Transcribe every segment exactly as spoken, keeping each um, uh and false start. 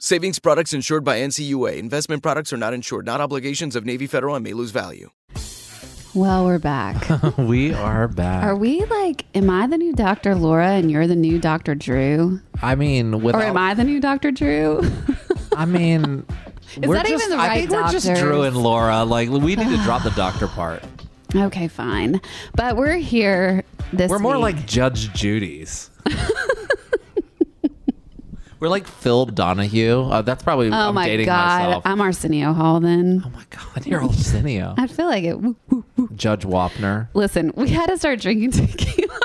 Savings products insured by N C U A. Investment products are not insured, not obligations of Navy Federal and may lose value. Well, we're back. We are back. Are we like, am I the new Doctor Laura and you're the new Doctor Drew? I mean, without... Or am I the new Doctor Drew? I mean... Is that just, even the right I think we're doctors? Just Drew and Laura. Like, we need to drop the doctor part. Okay, fine. But we're here this We're more week. Like Judge Judy's. We're like Phil Donahue. Uh, that's probably oh I'm my dating god. myself. I'm Arsenio Hall then. Oh my god, you're Arsenio. I feel like it. Woo, woo, woo. Judge Wapner. Listen, we had to start drinking tequila.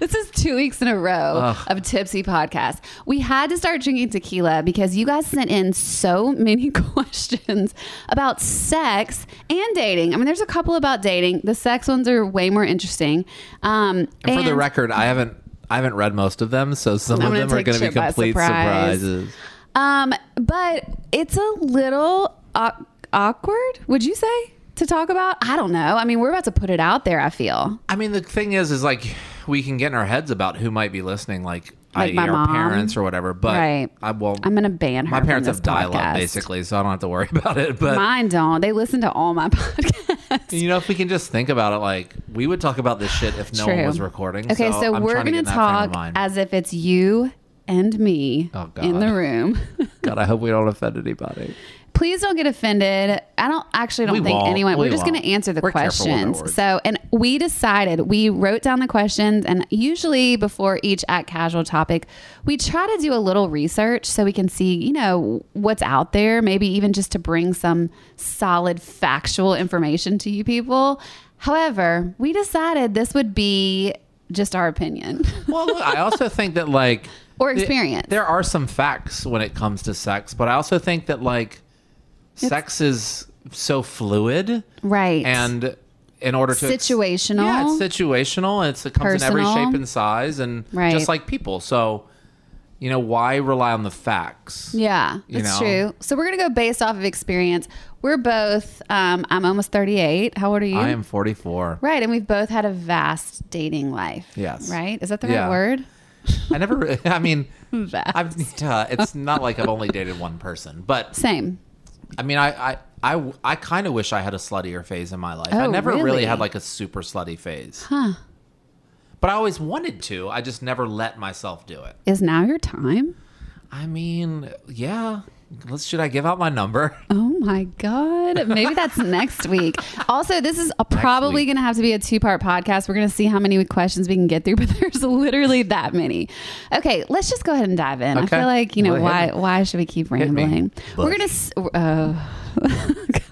This is two weeks in a row Ugh. of Tipsy Podcast. We had to start drinking tequila because you guys sent in so many questions about sex and dating. I mean, there's a couple about dating. The sex ones are way more interesting. Um, and, and for the record, I haven't. I haven't read most of them, so some of them are going to be complete surprise. surprises. Um, but it's a little uh, awkward, would you say, to talk about? I don't know. I mean, we're about to put it out there, I feel. I mean, the thing is, is like we can get in our heads about who might be listening, like, like that is, my our mom. parents or whatever. But right. I well, I'm going to ban her. My parents from this have dial-up, basically, so I don't have to worry about it. But mine don't. They listen to all my podcasts. You know, if we can just think about it, like we would talk about this shit if no True. one was recording. Okay, so, so I'm we're going to talk as if it's you and me oh, in the room. God, I hope we don't offend anybody. Please don't get offended. I don't actually don't we think won't. anyone. We we're just going to answer the we're questions. So, and we decided we wrote down the questions, and usually before each at casual topic, we try to do a little research so we can see, you know, what's out there. Maybe even just to bring some solid factual information to you people. However, we decided this would be just our opinion. Well, look, I also think that like or experience. There, there are some facts when it comes to sex, but I also think that like. Sex is so fluid. Right. And in order to... Situational. Yeah, it's situational. It's, it comes Personal. in every shape and size and right. just like people. So, you know, why rely on the facts? Yeah, that's know? true. So we're going to go based off of experience. We're both... Um, I'm almost thirty-eight. How old are you? I am forty-four. Right. And we've both had a vast dating life. Yes. Right? Is that the yeah. right word? I never... I mean... I've, uh, it's not like I've only dated one person, but... Same. I mean, I I, I, I kind of wish I had a sluttier phase in my life. Oh, I never really? really had like a super slutty phase. Huh. But I always wanted to. I just never let myself do it. Is now your time? I mean, yeah. Let's, should I give out my number? Oh, my God. Maybe that's next week. Also, this is a, probably going to have to be a two-part podcast. We're going to see how many questions we can get through, but there's literally that many. Okay, let's just go ahead and dive in. Okay. I feel like, you know, well, why why should we keep rambling? We're going to... Uh,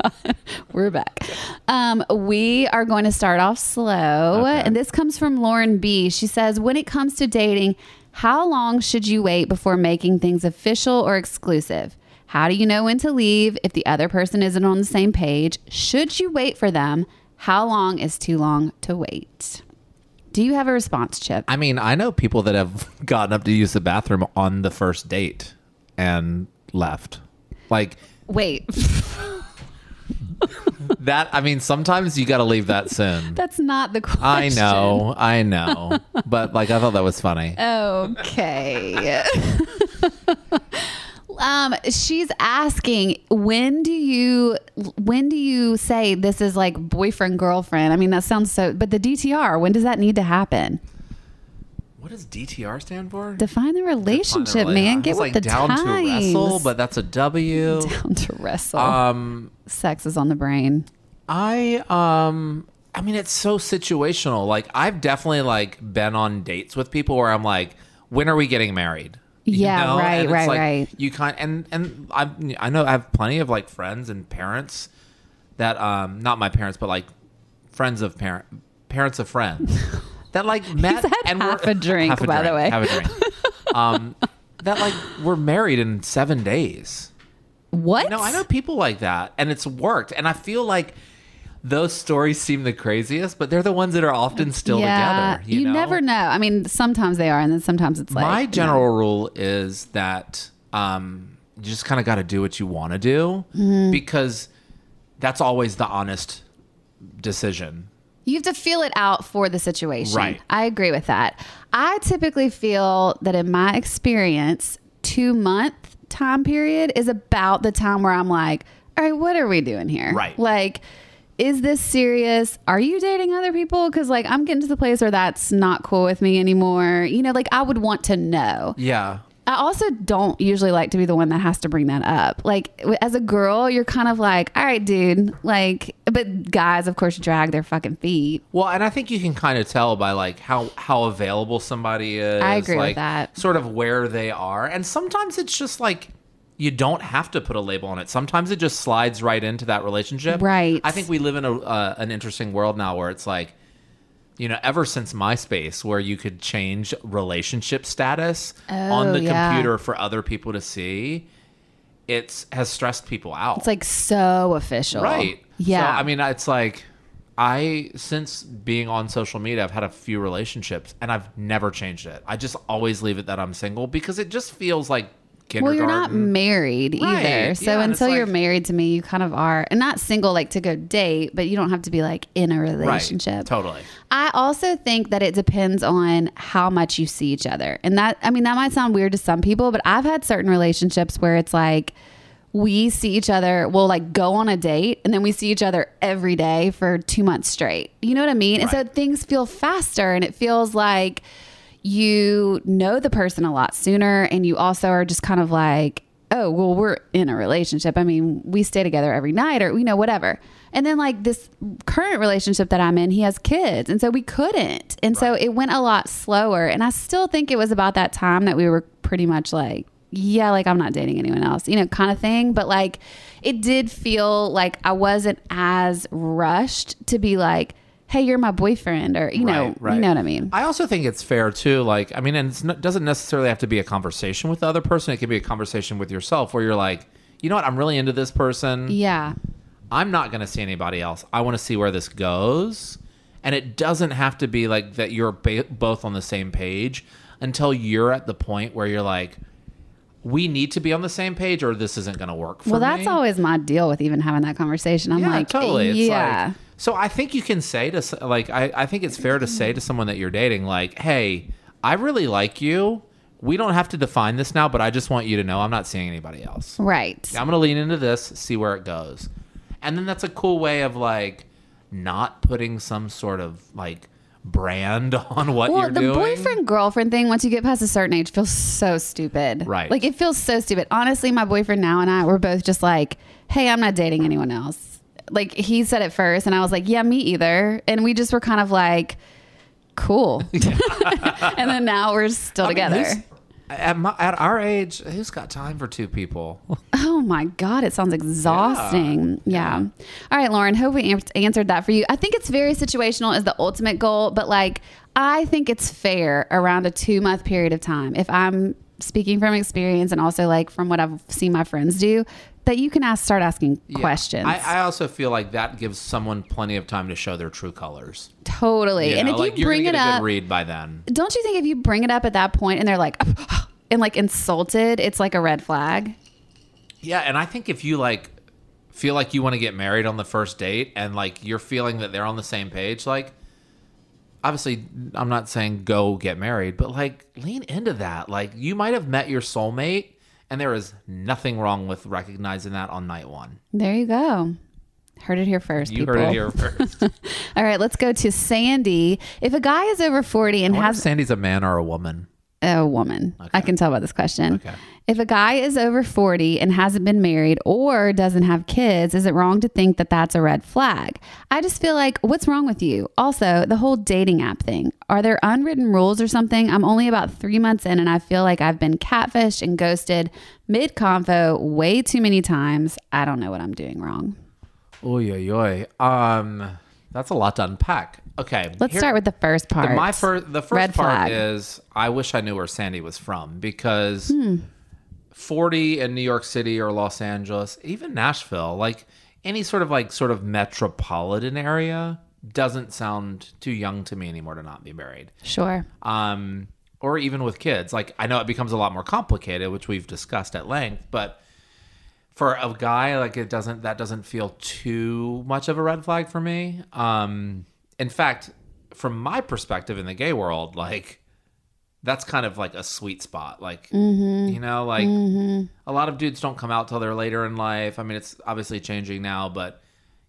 God, we're back. Um, we are going to start off slow. Okay. And this comes from Lauren B. She says, when it comes to dating, how long should you wait before making things official or exclusive? How do you know when to leave if the other person isn't on the same page? Should you wait for them? How long is too long to wait? Do you have a response, Chip? I mean, I know people that have gotten up to use the bathroom on the first date and left. Like, wait. That, I mean, sometimes you got to leave that soon. That's not the question. I know, I know. But like, I thought that was funny. Okay. Um, she's asking, when do you, when do you say this is like boyfriend, girlfriend? I mean, that sounds so, but the D T R, when does that need to happen? What does D T R stand for? Define the relationship, Define the man. Get with like the down times. Down to wrestle, but that's a W. Down to wrestle. Um, Sex is on the brain. I, um, I mean, it's so situational. Like, I've definitely like been on dates with people where I'm like, when are we getting married? You yeah, know? right, right, like, right. You kind and and I I know I have plenty of like friends and parents that um not my parents but like friends of parent parents of friends. That like met He's had and half a drink, half a by drink, the way. Have a drink. Um, that like we're married in seven days. What? No, I know people like that, and it's worked. And I feel like those stories seem the craziest, but they're the ones that are often still yeah, together. You, you know? Never know. I mean, sometimes they are, and then sometimes it's like my general you know. rule is that um, you just kind of got to do what you want to do mm-hmm. because that's always the honest decision. You have to feel it out for the situation. Right. I agree with that. I typically feel that in my experience, two month time period is about the time where I'm like, all right, what are we doing here? Right. Like, is this serious? Are you dating other people? Because like I'm getting to the place where that's not cool with me anymore. You know, like I would want to know. Yeah. I also don't usually like to be the one that has to bring that up. Like, as a girl, you're kind of like, all right, dude. Like, but guys, of course, drag their fucking feet. Well, and I think you can kind of tell by, like, how, how available somebody is. I agree like, with that. Sort of where they are. And sometimes it's just, like, you don't have to put a label on it. Sometimes it just slides right into that relationship. Right. I think we live in a uh, an interesting world now where it's, like, you know, ever since MySpace, where you could change relationship status oh, on the yeah. computer for other people to see, it has stressed people out. It's like so official. Right. Yeah. So, I mean, it's like I, since being on social media, I've had a few relationships and I've never changed it. I just always leave it that I'm single because it just feels like kindergarten. Well, you're not married right. either. So yeah, until like, you're married to me, you kind of are. And not single, like to go date, but you don't have to be like in a relationship. Right. Totally. I also think that it depends on how much you see each other. And that, I mean, that might sound weird to some people, but I've had certain relationships where it's like, we see each other, we'll like go on a date and then we see each other every day for two months straight. You know what I mean? Right. And so things feel faster and it feels like you know the person a lot sooner, and you also are just kind of like, oh, well, we're in a relationship. I mean, we stay together every night or, you know, whatever. And then like this current relationship that I'm in, he has kids. And so we couldn't. And right. so it went a lot slower. And I still think it was about that time that we were pretty much like, yeah, like I'm not dating anyone else, you know, kind of thing. But like, it did feel like I wasn't as rushed to be like, hey, you're my boyfriend, or, you know, right, right. you know what I mean? I also think it's fair, too. Like, I mean, and it no, doesn't necessarily have to be a conversation with the other person. It can be a conversation with yourself where you're like, you know what? I'm really into this person. Yeah. I'm not going to see anybody else. I want to see where this goes. And it doesn't have to be like that you're ba- both on the same page until you're at the point where you're like, we need to be on the same page or this isn't going to work for me. Well, that's me. always my deal with even having that conversation. I'm yeah, like, totally. It's yeah. Like, so I think you can say to, like, I, I think it's fair to say to someone that you're dating, like, hey, I really like you. We don't have to define this now, but I just want you to know I'm not seeing anybody else. Right. I'm going to lean into this, see where it goes. And then that's a cool way of, like, not putting some sort of, like, brand on what well, you're doing. Well, the boyfriend girlfriend thing, once you get past a certain age, feels so stupid. Right. Like, it feels so stupid. Honestly, my boyfriend now and I, we're both just like, hey, I'm not dating anyone else. Like, he said it first and I was like, yeah, me either. And we just were kind of like, cool. And then now we're still I together. Mean, at, my, at our age, who's got time for two people? Oh my God, it sounds exhausting. Yeah. yeah. All right, Lauren, hope we am- answered that for you. I think it's very situational is the ultimate goal, but like, I think it's fair around a two month period of time. If I'm speaking from experience and also like from what I've seen my friends do, that you can ask, start asking yeah. questions. I, I also feel like that gives someone plenty of time to show their true colors. Totally. You and know? if you like you're bring gonna get it up, a good read by then. Don't you think if you bring it up at that point and they're like, and like insulted, it's like a red flag? Yeah, and I think if you like feel like you want to get married on the first date and like you're feeling that they're on the same page, like obviously I'm not saying go get married, but like lean into that. Like you might have met your soulmate and there is nothing wrong with recognizing that on night one. There you go. Heard it here first, you people. heard it here first. All right, let's go to Sandy. If a guy is over forty and I has... If Sandy's a man or a woman? A woman. Okay. I can tell by this question. Okay. If a guy is over forty and hasn't been married or doesn't have kids, is it wrong to think that that's a red flag? I just feel like, what's wrong with you? Also, the whole dating app thing. Are there unwritten rules or something? I'm only about three months in and I feel like I've been catfished and ghosted mid-convo way too many times. I don't know what I'm doing wrong. Oy, oy, oy. Um, that's a lot to unpack. Okay. Let's here, start with the first part. The, my fir- the first Red part flag. is I wish I knew where Sandy was from, because hmm. forty in New York City or Los Angeles, even Nashville, like any sort of like sort of metropolitan area doesn't sound too young to me anymore to not be married. Sure. Um, or even with kids. Like I know it becomes a lot more complicated, which we've discussed at length, but for a guy, like it doesn't, that doesn't feel too much of a red flag for me. Um, in fact, from my perspective in the gay world, like that's kind of like a sweet spot. Like, mm-hmm. you know, like mm-hmm. a lot of dudes don't come out till they're later in life. I mean, it's obviously changing now, but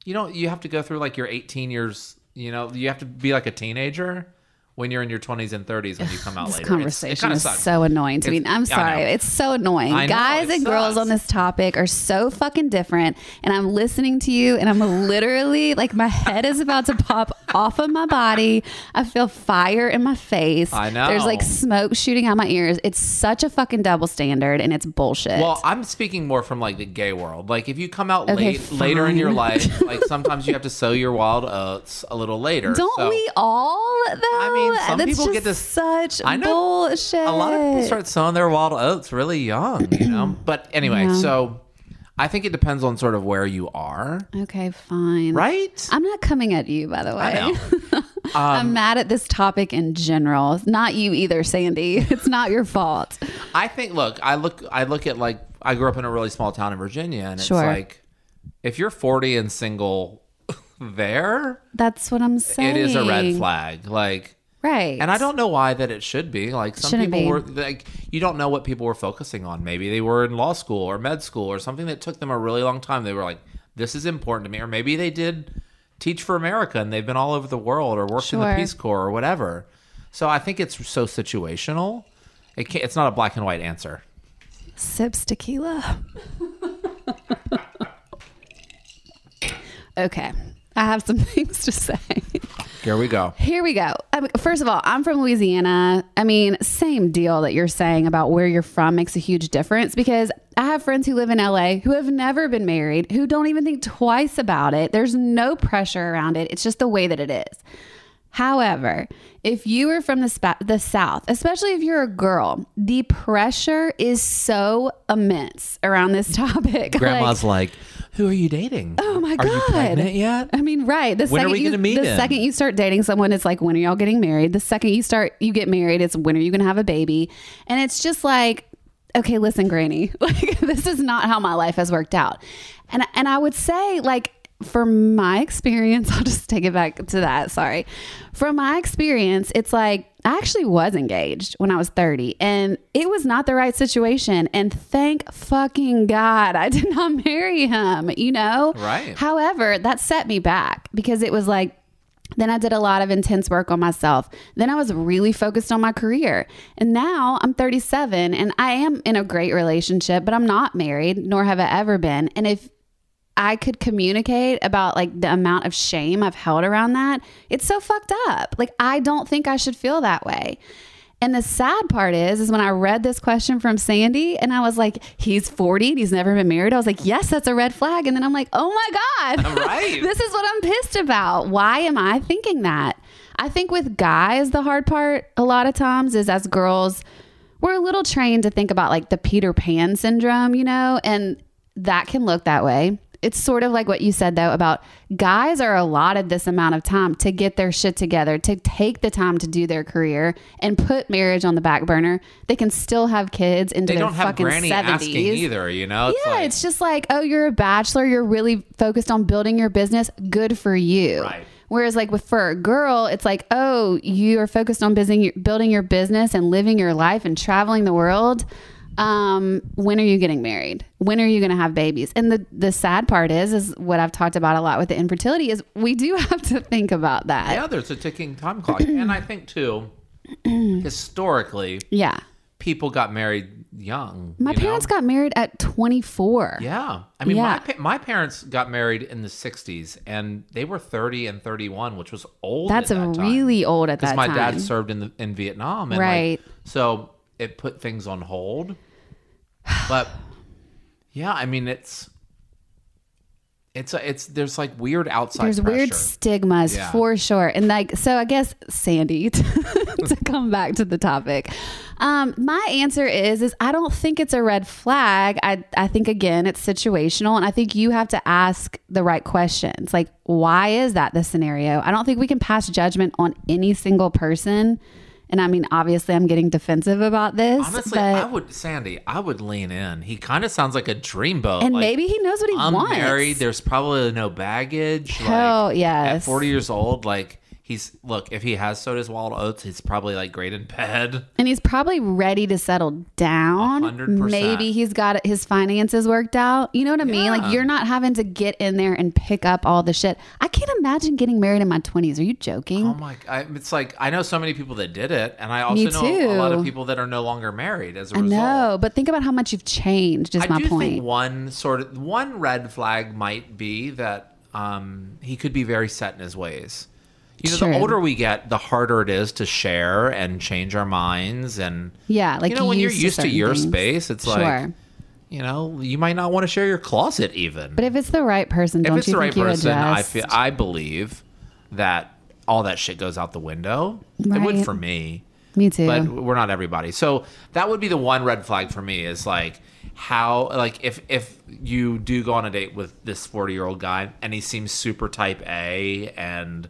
you don't, you have to go through like your eighteen years, you know, you have to be like a teenager when you're in your twenties and thirties when you come out this later. This conversation it is sucks. so annoying to it's, me. I'm sorry. It's so annoying. I Guys know, and sucks. girls on this topic are so fucking different. And I'm listening to you and I'm literally like my head is about to pop off of my body. I feel fire in my face. I know. There's like smoke shooting out my ears. It's such a fucking double standard and it's bullshit. Well, I'm speaking more from like the gay world. Like if you come out okay, late, fine. later in your life, like sometimes you have to sow your wild oats a little later. Don't so. we all though? I mean, Some That's people just get this such I know, bullshit. A lot of people start sowing their wild oats really young, you know. But anyway, yeah. so I think it depends on sort of where you are. Okay, fine. Right? I'm not coming at you, by the way. I know. um, I'm mad at this topic in general. It's not you either, Sandy. It's not your fault. I think. Look, I look. I look at like I grew up in a really small town in Virginia, and sure. it's like if you're forty and single, there. That's what I'm saying. It is a red flag. Like. Right. And I don't know why that it should be. Like some Shouldn't people be. were like, you don't know what people were focusing on. Maybe they were in law school or med school or something that took them a really long time. They were like, this is important to me. Or maybe they did Teach for America and they've been all over the world or worked sure. in the Peace Corps or whatever. So I think it's so situational. It can't, it's not a black and white answer. Sips tequila. Okay. I have some things to say. Here we go. Here we go. I mean, first of all, I'm from Louisiana. I mean, same deal that you're saying about where you're from makes a huge difference, because I have friends who live in L A who have never been married, who don't even think twice about it. There's no pressure around it. It's just the way that it is. However, if you are from the spa- the South, especially if you're a girl, the pressure is so immense around this topic. Grandma's like, like who are you dating? Oh my God. Are you pregnant yet? I mean, right. The when second are we you, gonna meet the him? second you start dating someone, it's like, when are y'all getting married? The second you start, you get married, it's when are you going to have a baby? And it's just like, okay, listen, Granny, like this is not how my life has worked out. And, and I would say like, from my experience, I'll just take it back to that. Sorry. From my experience, it's like, I actually was engaged when I was thirty and it was not the right situation. And thank fucking God I did not marry him, you know? Right. However, that set me back because it was like, then I did a lot of intense work on myself. Then I was really focused on my career. And now I'm thirty-seven and I am in a great relationship, but I'm not married, nor have I ever been. And if I could communicate about like the amount of shame I've held around that, it's so fucked up. Like, I don't think I should feel that way. And the sad part is, is when I read this question from Sandy and I was like, he's forty and he's never been married. I was like, yes, that's a red flag. And then I'm like, oh my God, right. This is what I'm pissed about. Why am I thinking that? I think with guys, the hard part a lot of times is as girls, we're a little trained to think about like the Peter Pan syndrome, you know, and that can look that way. it's sort of like what you said, though, about guys are allotted this amount of time to get their shit together, to take the time to do their career and put marriage on the back burner. They can still have kids into they their fucking seventies. They don't have granny asking either, you know? It's yeah, like, it's just like, oh, you're a bachelor. You're really focused on building your business. Good for you. Right. Whereas like with for a girl, it's like, oh, you are focused on busy, building your business and living your life and traveling the world. Um, when are you getting married? When are you going to have babies? And the, the sad part is, is what I've talked about a lot with the infertility is we do have to think about that. Yeah, there's a ticking time clock. And I think too, historically, yeah, people got married young. My parents know? got married at twenty-four. Yeah. I mean, yeah. My, my parents got married in the sixties and they were thirty and thirty-one, which was old. That's at that time. really old at that time. Because my dad served in the, in Vietnam. And right. Like, so it put things on hold. But yeah, I mean, it's, it's, it's, there's like weird outside There's pressure. weird stigmas yeah. for sure. And like, so I guess Sandy, to, to come back to the topic, um, my answer is, is I don't think it's a red flag. I, I think again, it's situational. And I think you have to ask the right questions. Like, why is that the scenario? I don't think we can pass judgment on any single person. And I mean, obviously, I'm getting defensive about this. Honestly, but I would, Sandy, I would lean in. He kind of sounds like a dreamboat. And like, maybe he knows what he I'm wants. I'm married. There's probably no baggage. Hell like, yes. At forty years old, like he's, look, if he has sodas, wild oats, he's probably like great in bed. And he's probably ready to settle down. one hundred percent. Maybe he's got his finances worked out. You know what I yeah. mean? Like you're not having to get in there and pick up all the shit. I can't imagine getting married in my twenties. Are you joking? Oh my, I, it's like, I know so many people that did it. And I also know a lot of people that are no longer married as a I result. I know, but think about how much you've changed is I my do point. Think one sort of, one red flag might be that um, he could be very set in his ways. You know, True. The older we get, the harder it is to share and change our minds. And yeah, like you know, when you're used to, to your things. space, it's sure. like, you know, you might not want to share your closet even. But if it's the right person, don't if it's you the right think person, you I feel I believe that all that shit goes out the window. Right. It would for me. Me too. But we're not everybody, so that would be the one red flag for me. Is like how like if if you do go on a date with this forty year old guy and he seems super type A and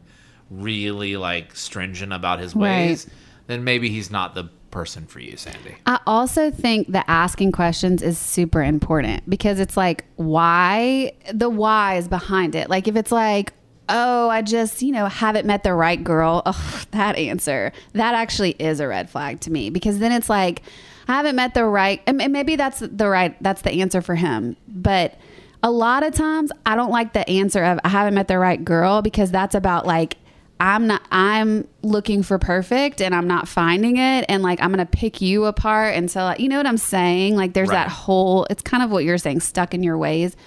really like stringent about his ways, right. then maybe he's not the person for you, Sandy. I also think that asking questions is super important because it's like why, the why is behind it. Like if it's like, oh, I just, you know, haven't met the right girl. Ugh, that answer, that actually is a red flag to me because then it's like, I haven't met the right, and maybe that's the right, that's the answer for him. But a lot of times I don't like the answer of I haven't met the right girl because that's about like, I'm not, I'm looking for perfect and I'm not finding it. And like, I'm going to pick you apart. And so, like, you know what I'm saying? Like there's right. that whole, it's kind of what you're saying, stuck in your ways.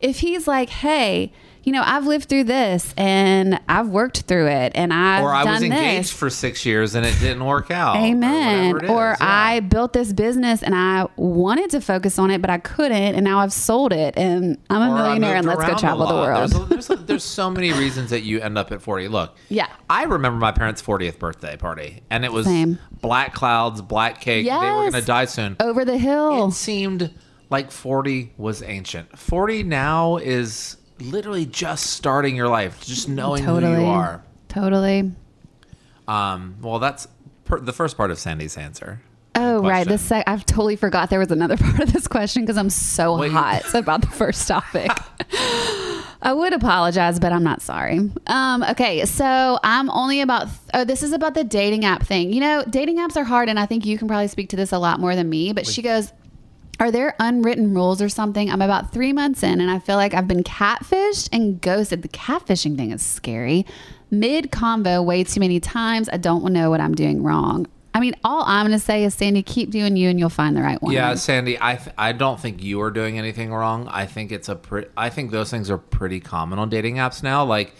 If he's like, hey, you know, I've lived through this and I've worked through it and I've Or I done was engaged this. for six years and it didn't work out. Amen. Or, is, or yeah. I built this business and I wanted to focus on it, but I couldn't. And now I've sold it and I'm a or millionaire and let's go travel the world. There's, there's, there's so many reasons that you end up at forty. Look, yeah. I remember my parents' fortieth birthday party and it was Same. black clouds, black cake. Yes. They were going to die soon. Over the hill. It seemed like forty was ancient. forty now is literally just starting your life, just knowing totally, who you are. Totally. Um, well, that's per- the first part of Sandy's answer. Oh, question. right. This sec- I've totally forgot there was another part of this question because I'm so Wait. hot about the first topic. I would apologize, but I'm not sorry. Um, okay, so I'm only about... Th- oh, this is about the dating app thing. You know, dating apps are hard, and I think you can probably speak to this a lot more than me, but Wait. she goes... Are there unwritten rules or something? I'm about three months in and I feel like I've been catfished and ghosted. The catfishing thing is scary. Mid-convo way too many times. I don't know what I'm doing wrong. I mean, all I'm going to say is, Sandy, keep doing you and you'll find the right one. Yeah, Sandy, I th- I don't think you are doing anything wrong. I think it's a pre- I think those things are pretty common on dating apps now. Like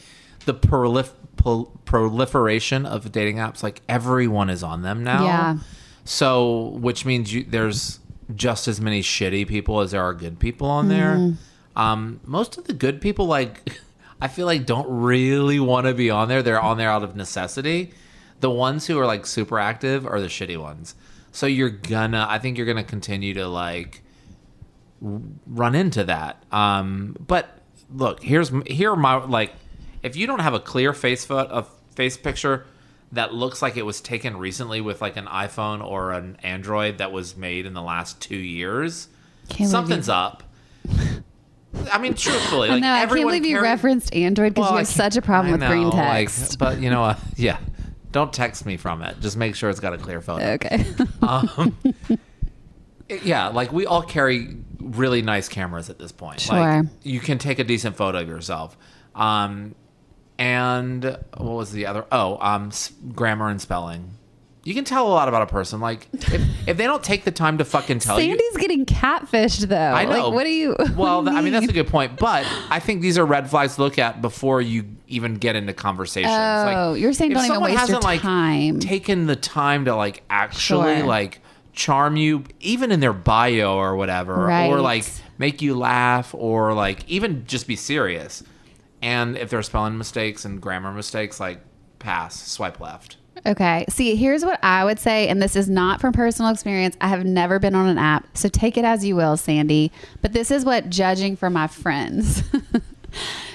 the prolif- prol- proliferation of dating apps, like everyone is on them now. Yeah. So, which means you, there's... just as many shitty people as there are good people on there. Mm. Um, most of the good people, like, I feel like don't really want to be on there. They're on there out of necessity. The ones who are like super active are the shitty ones. So you're gonna, I think you're gonna continue to like run into that. Um, but look, here's here are my, like, if you don't have a clear face foot, a face picture that looks like it was taken recently with like an iPhone or an Android that was made in the last two years, can't something's up. I mean, truthfully, like, no, I can't believe you referenced Android because well, you have such a problem with know, green text. Like, but you know, uh, yeah, don't text me from it. Just make sure it's got a clear photo. Okay. um, yeah, like we all carry really nice cameras at this point. Sure. Like, you can take a decent photo of yourself. Um, and what was the other? Oh, um, grammar and spelling. You can tell a lot about a person. Like, if, if they don't take the time to fucking tell Sandy's you. Sandy's getting catfished, though. I know. Like, what do you. Well, mean? I mean, that's a good point. But I think these are red flags to look at before you even get into conversations. Oh, like, you're saying don't even waste your like, time. Taken the time to, like, actually, sure. like, charm you, even in their bio or whatever, right. or, like, make you laugh or, like, even just be serious. And if there are spelling mistakes and grammar mistakes, like, pass, swipe left. Okay. See, here's what I would say, and this is not from personal experience. I have never been on an app, so take it as you will, Sandy. But this is what judging from my friends.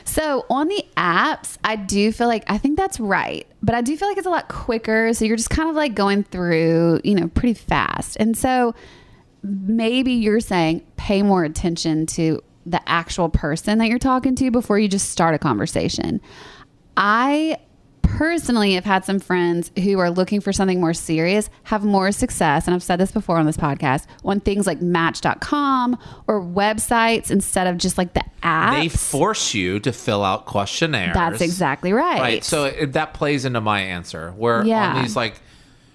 So on the apps, I do feel like, I think that's right, but I do feel like it's a lot quicker. So you're just kind of like going through, you know, pretty fast. And so maybe you're saying pay more attention to the actual person that you're talking to before you just start a conversation. I... Personally, I've had some friends who are looking for something more serious have more success, and I've said this before on this podcast, on things like match dot com or websites instead of just like the apps. They force you to fill out questionnaires. That's exactly right. Right. So it, that plays into my answer where yeah. on these like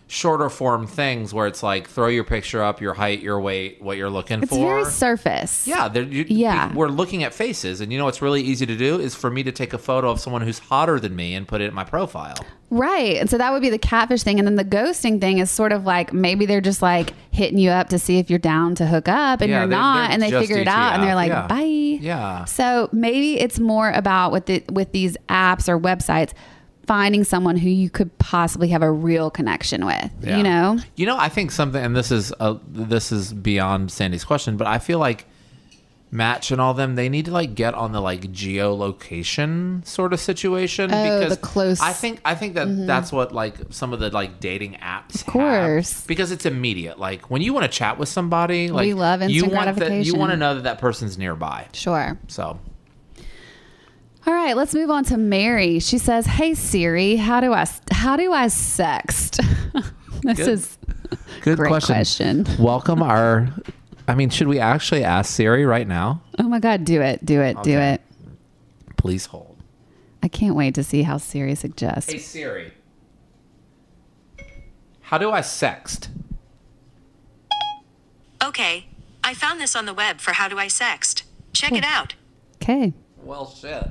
shorter form things where it's like throw your picture up, your height, your weight, what you're looking it's for. It's very surface. Yeah. You, yeah. We're looking at faces, and you know what's really easy to do is for me to take a photo of someone who's hotter than me and put it in my profile. Right. And so that would be the catfish thing. And then the ghosting thing is sort of like maybe they're just like hitting you up to see if you're down to hook up and yeah, you're they're, not they're and they figure it out and they're like, yeah. bye. Yeah. So maybe it's more about with the, with these apps or websites finding someone who you could possibly have a real connection with, yeah. you know? You know, I think something, and this is a, this is beyond Sandy's question, but I feel like Match and all them, they need to like get on the like geolocation sort of situation. Oh, because the close. I think I think that mm-hmm. that's what like some of the like dating apps of course. Have. Because it's immediate. Like when you want to chat with somebody, like we love instant you want gratification. That, you want to know that that person's nearby. Sure. So. All right, let's move on to Mary. She says, "Hey Siri, how do I how do I sext?" This good, is good great question. question. Welcome our. I mean, should we actually ask Siri right now? Oh my God, do it, do it, okay. do it. Please hold. I can't wait to see how Siri suggests. Hey Siri, how do I sext? Okay, I found this on the web for how do I sext. Check cool. it out. Okay. Well, shit.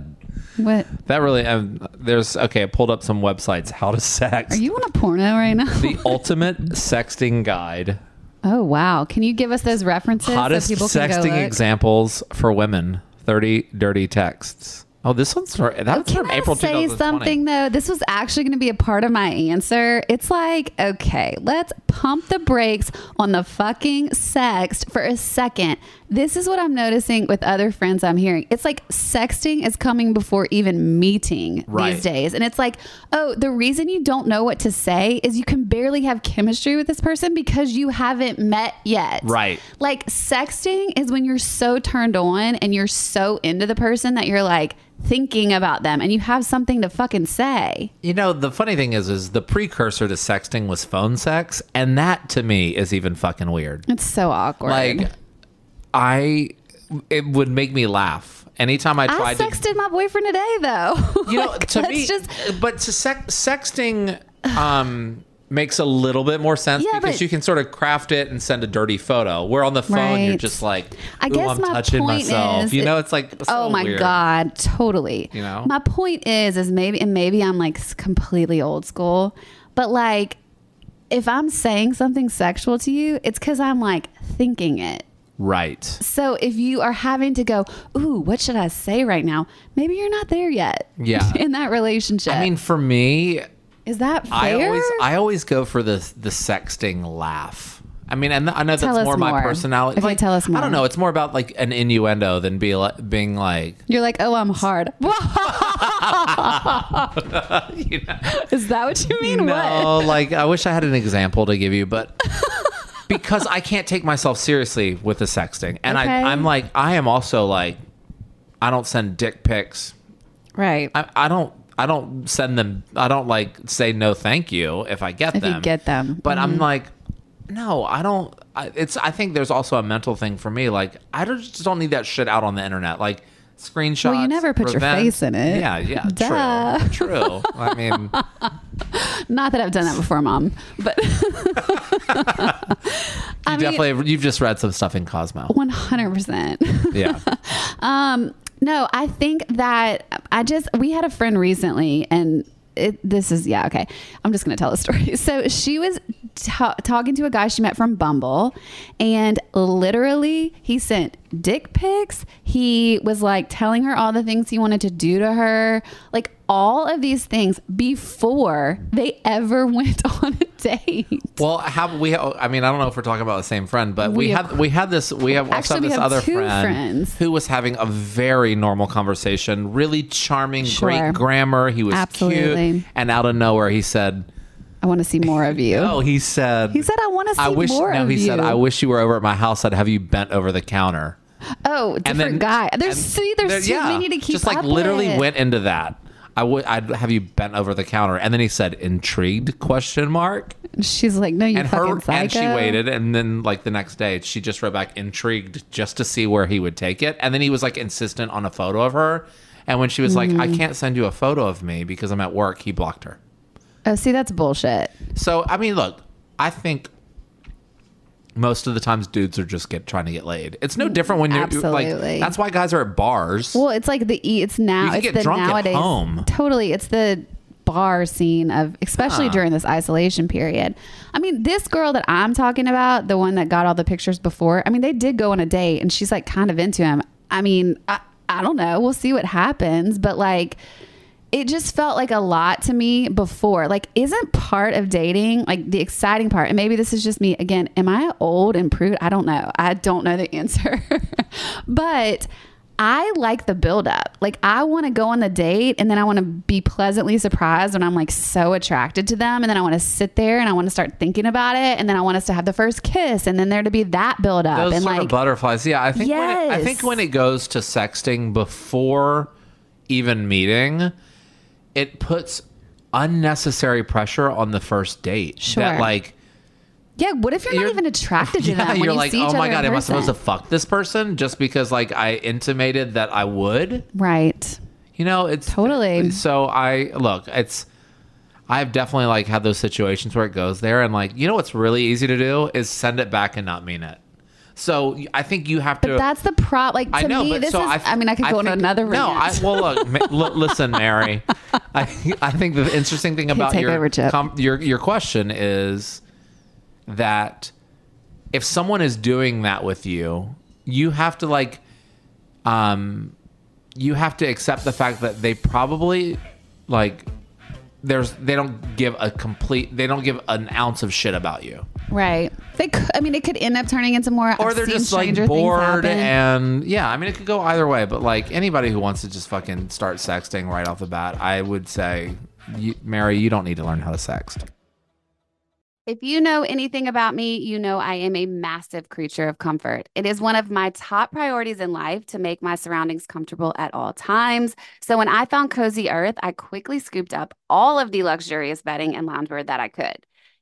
What? That really, um, there's, okay, I pulled up some websites. How to sext. Are you on a porno right now? The ultimate sexting guide. Oh, wow. Can you give us those references? Hottest so people can go look? Sexting examples for women. thirty dirty texts. Oh, this one's from, that's oh, from April twenty twenty. Can I say something, though? This was actually going to be a part of my answer. It's like, okay, let's pump the brakes on the fucking sext for a second. This is what I'm noticing with other friends I'm hearing. It's like sexting is coming before even meeting right. these days. And it's like, oh, the reason you don't know what to say is you can barely have chemistry with this person because you haven't met yet. Right. Like sexting is when you're so turned on and you're so into the person that you're like, thinking about them and you have something to fucking say. You know, the funny thing is, is the precursor to sexting was phone sex. And that to me is even fucking weird. It's so awkward. Like I, it would make me laugh. Anytime I tried I sexted to, my boyfriend today though. You know, like, to me, just, but to sex, sexting, um, makes a little bit more sense yeah, because but, you can sort of craft it and send a dirty photo. Where on the phone, right. you're just like, I guess I'm my touching point myself. Is, you know, it's like, it's oh so my weird. God, totally. You know, my point is, is maybe, and maybe I'm like completely old school, but like, if I'm saying something sexual to you, it's because I'm like thinking it. Right. So if you are having to go, ooh, what should I say right now? Maybe you're not there yet. Yeah. In that relationship. I mean, for me, is that fair? I always I always go for the the sexting laugh. I mean, and I know tell that's more, more my personality. Okay, like, tell us more. I don't know. It's more about like an innuendo than be like, being like. You're like, oh, I'm hard. You know? Is that what you mean? No, what? Like I wish I had an example to give you, but because I can't take myself seriously with the sexting. And okay. I, I'm like, I am also like, I don't send dick pics. Right. I, I don't. I don't send them. I don't like say no, thank you if I get if them. If you get them, but mm-hmm. I'm like. No, I don't. I, it's. I think there's also a mental thing for me. Like, I don't, just don't need that shit out on the internet. Like, screenshots. Well, you never put revenge. Your face in it. Yeah, yeah. Duh. True. True. I mean, not that I've done that before, Mom. But you I definitely, mean, you've just read some stuff in Cosmo. One hundred percent. Yeah. Um. No, I think that I just. We had a friend recently, and. It, this is yeah okay I'm just gonna tell the story. So she was t- talking to a guy she met from Bumble, and literally he sent dick pics. He was like telling her all the things he wanted to do to her, like all of these things before they ever went on a date. Well, have we? I mean, I don't know if we're talking about the same friend, but we, we have we had this. We have also actually, have this other friend friends. Who was having a very normal conversation, really charming, sure. great grammar. He was Absolutely. Cute, and out of nowhere, he said, "I want to see more of you." Oh, he said. He said, "I want to see I wish, more no, of you." No, he said, "I wish you were over at my house. I'd have you bent over the counter." Oh, different then, guy. There's see, there's there, too yeah, many to keep. Just like up literally with. Went into that. I would. I'd have you bent over the counter, and then he said, "Intrigued?" Question mark. She's like, "No, you and fucking her, psycho." And she waited, and then like the next day, she just wrote back, "Intrigued," just to see where he would take it. And then he was like insistent on a photo of her, and when she was mm. like, "I can't send you a photo of me because I'm at work," he blocked her. Oh, see, that's bullshit. So I mean, look, I think most of the times dudes are just get trying to get laid. It's no different when you're Absolutely. Like that's why guys are at bars. Well, it's like the it's now you can it's get the drunk nowadays at home. Totally. It's the bar scene of especially huh. during this isolation period. I mean, this girl that I'm talking about, the one that got all the pictures before, I mean, they did go on a date and she's like kind of into him. I mean, I, I don't know. We'll see what happens, but like it just felt like a lot to me before. Like, isn't part of dating, like the exciting part, and maybe this is just me again, am I old and prude? I don't know. I don't know the answer. But I like the buildup. Like, I want to go on the date, and then I want to be pleasantly surprised when I'm like so attracted to them, and then I want to sit there and I want to start thinking about it, and then I want us to have the first kiss, and then there to be that buildup. Those and sort like of butterflies. Yeah, I think yes. when it, I think when it goes to sexting before even meeting. It puts unnecessary pressure on the first date. Sure. That like, yeah. What if you're, you're not even attracted to yeah, them? When you're you like, see oh my god, am I supposed to fuck this person just because like I intimated that I would? Right. You know, it's totally. So I look. It's. I've definitely like had those situations where it goes there, and like you know what's really easy to do is send it back and not mean it. So I think you have to. But that's the problem. Like to know, me, this so is. I, I mean, I could I go on another. No, I, well, look, ma- l- listen, Mary. I I think the interesting thing about your over, com- your your question is that if someone is doing that with you, you have to like, um, you have to accept the fact that they probably like. There's they don't give a complete they don't give an ounce of shit about you. Right. They could, I mean it could end up turning into more or they're just like bored and yeah, I mean it could go either way, but like anybody who wants to just fucking start sexting right off the bat, I would say you, Mary, you don't need to learn how to sext. If you know anything about me, you know I am a massive creature of comfort. It is one of my top priorities in life to make my surroundings comfortable at all times. So when I found Cozy Earth, I quickly scooped up all of the luxurious bedding and loungewear that I could.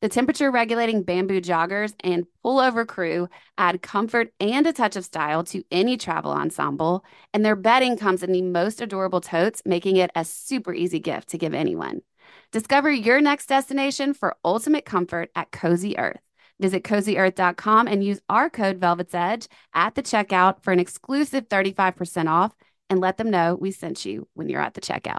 The temperature-regulating bamboo joggers and pullover crew add comfort and a touch of style to any travel ensemble, and their bedding comes in the most adorable totes, making it a super easy gift to give anyone. Discover your next destination for ultimate comfort at Cozy Earth. Visit cozy earth dot com and use our code VelvetsEdge at the checkout for an exclusive thirty-five percent off, and let them know we sent you when you're at the checkout.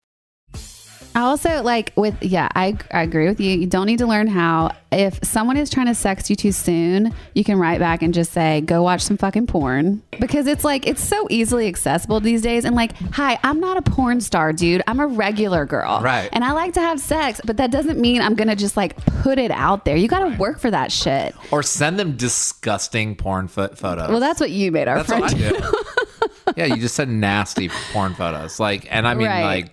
I also like with, yeah, I, I agree with you. You don't need to learn how. If someone is trying to sext you too soon, you can write back and just say, go watch some fucking porn. Because it's like, it's so easily accessible these days. And like, hi, I'm not a porn star, dude. I'm a regular girl. Right. And I like to have sex, but that doesn't mean I'm going to just like put it out there. You got to right. work for that shit. Or send them disgusting porn fo- photos. Well, that's what you made our that's friend what I do. Yeah, you just send nasty porn photos. Like, and I mean right. like.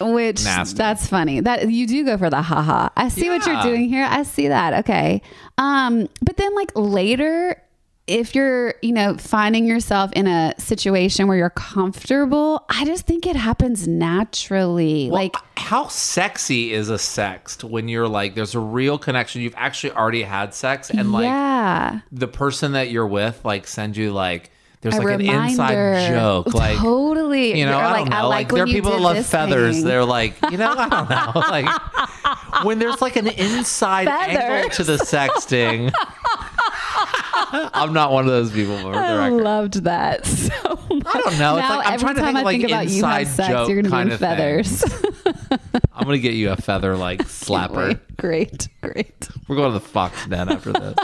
Which nasty. That's funny that you do go for the haha. I see yeah. what you're doing here. I see that. Okay. Um, but then like later, if you're, you know, finding yourself in a situation where you're comfortable, I just think it happens naturally. Well, like how sexy is a sext when you're like, there's a real connection. You've actually already had sex and like yeah. the person that you're with, like send you like, there's a like reminder. An inside joke. Like, totally. You know, I, like, know. I like, like there are people that love feathers. Thing. They're like, you know, I don't know. Like when there's like an inside feathers. Angle to the sexting. I'm not one of those people. For the I record. Loved that so much. I don't know. It's like, I'm every trying time to think, I think like, about you have sex, you're going to be in feathers. I'm going to get you a feather like slapper. Great. Great. We're going to the fox den after this.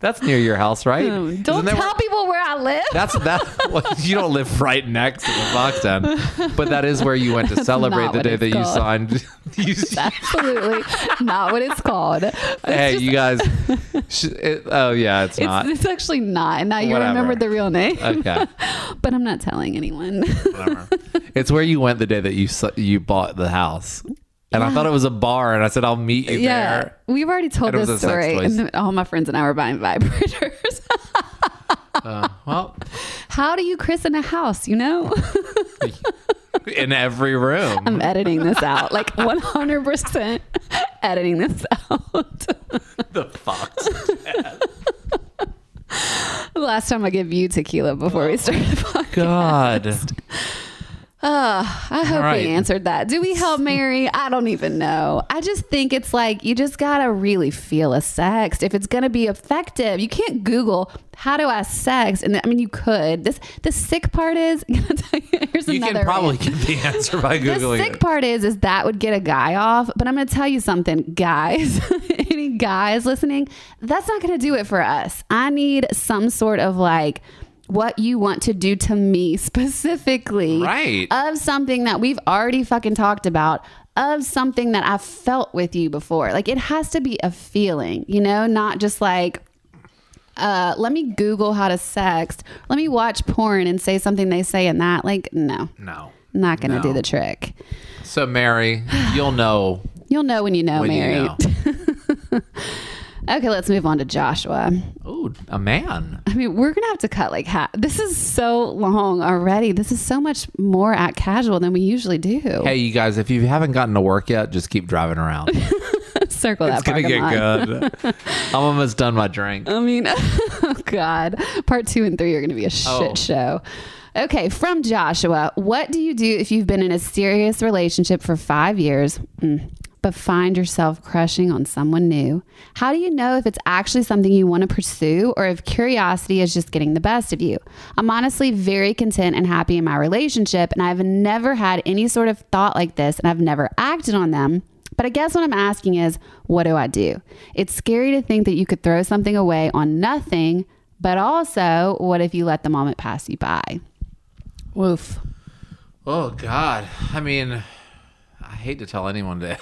That's near your house, right? Mm, don't tell where, people where I live. That's that. Well, you don't live right next to the box den, but that is where you went to that's celebrate the day that called. You signed. You, absolutely not what it's called. It's hey, just, you guys. Sh- it, oh yeah, it's, it's not. It's actually not. Now you Whatever. Remembered the real name. Okay, but I'm not telling anyone. Whatever. It's where you went the day that you you bought the house. And yeah. I thought it was a bar, and I said, I'll meet you yeah. there. We've already told this story. And the, all my friends and I were buying vibrators. uh, well, how do you christen a house, you know? In every room. I'm editing this out. Like one hundred percent editing this out. The fox. The last time I gave you tequila before oh, we started the podcast. God. Oh, I hope right. we answered that. Do we help Mary? I don't even know. I just think it's like, you just got to really feel a sext if it's going to be effective. You can't Google, how do I sext? And I mean, you could. This The sick part is, I'm gonna tell you, here's you another. You can probably rant. Get the answer by Googling The sick it. Part is, is that would get a guy off. But I'm going to tell you something, guys. Any guys listening, that's not going to do it for us. I need some sort of like, what you want to do to me specifically right. of something that we've already fucking talked about, of something that I've felt with you before. Like it has to be a feeling, you know, not just like, uh, let me Google how to sext. Let me watch porn and say something they say in that. Like, no, no, not going to no. do the trick. So Mary, you'll know, you'll know when you know, when Mary. You know. Okay, let's move on to Joshua. Oh, a man. I mean, we're going to have to cut like half. This is so long already. This is so much more at casual than we usually do. Hey, you guys, if you haven't gotten to work yet, just keep driving around. Circle that parking lot. It's going to get good. I'm almost done my drink. I mean, oh, God. Part two and three are going to be a shit oh. show. Okay, from Joshua, what do you do if you've been in a serious relationship for five years? Mm. but find yourself crushing on someone new? How do you know if it's actually something you want to pursue or if curiosity is just getting the best of you? I'm honestly very content and happy in my relationship, and I've never had any sort of thought like this, and I've never acted on them. But I guess what I'm asking is, what do I do? It's scary to think that you could throw something away on nothing, but also, what if you let the moment pass you by? Woof. Oh, God. I mean, I hate to tell anyone to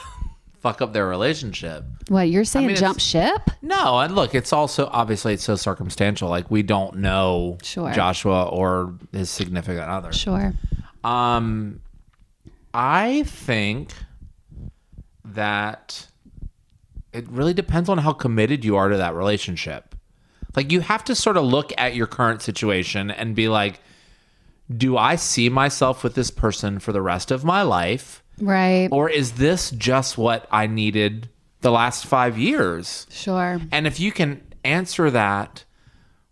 fuck up their relationship. What, you're saying I mean, jump ship? No, and look, it's also, obviously, it's so circumstantial. Like, we don't know sure. Joshua or his significant other. Sure. Um, I think that it really depends on how committed you are to that relationship. Like, you have to sort of look at your current situation and be like, do I see myself with this person for the rest of my life? Right. Or is this just what I needed the last five years? Sure. And if you can answer that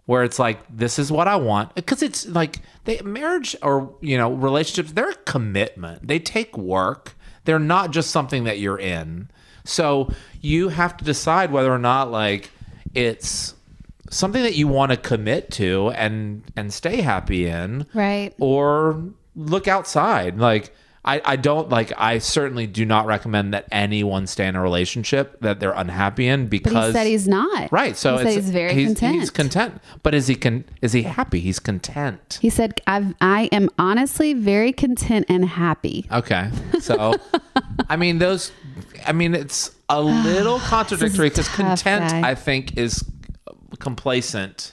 where it's like, this is what I want. Because it's like they, marriage or, you know, relationships, they're a commitment. They take work. They're not just something that you're in. So you have to decide whether or not like it's something that you want to commit to and and stay happy in. Right. Or look outside. Like, I, I don't like, I certainly do not recommend that anyone stay in a relationship that they're unhappy in because. But he said he's not. Right. So he it's, said he's very he's, content. He's content. But is he con- Is he happy? He's content. He said, I've, I am honestly very content and happy. Okay. So, I mean, those, I mean, it's a little contradictory because content, guy. I think, is complacent.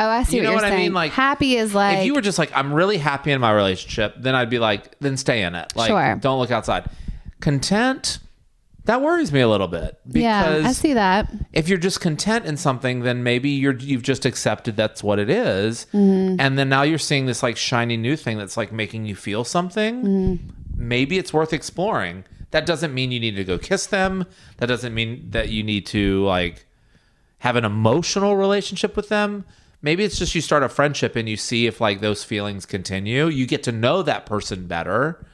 Oh, I see you what know you're what saying. I mean? Like, happy is like... If you were just like, I'm really happy in my relationship, then I'd be like, then stay in it. Like, sure. Don't look outside. Content, that worries me a little bit. Because yeah, I see that. If you're just content in something, then maybe you're, you've just accepted that's what it is. Mm-hmm. And then now you're seeing this like shiny new thing that's like making you feel something. Mm-hmm. Maybe it's worth exploring. That doesn't mean you need to go kiss them. That doesn't mean that you need to like have an emotional relationship with them. Maybe it's just you start a friendship and you see if like those feelings continue. You get to know that person better.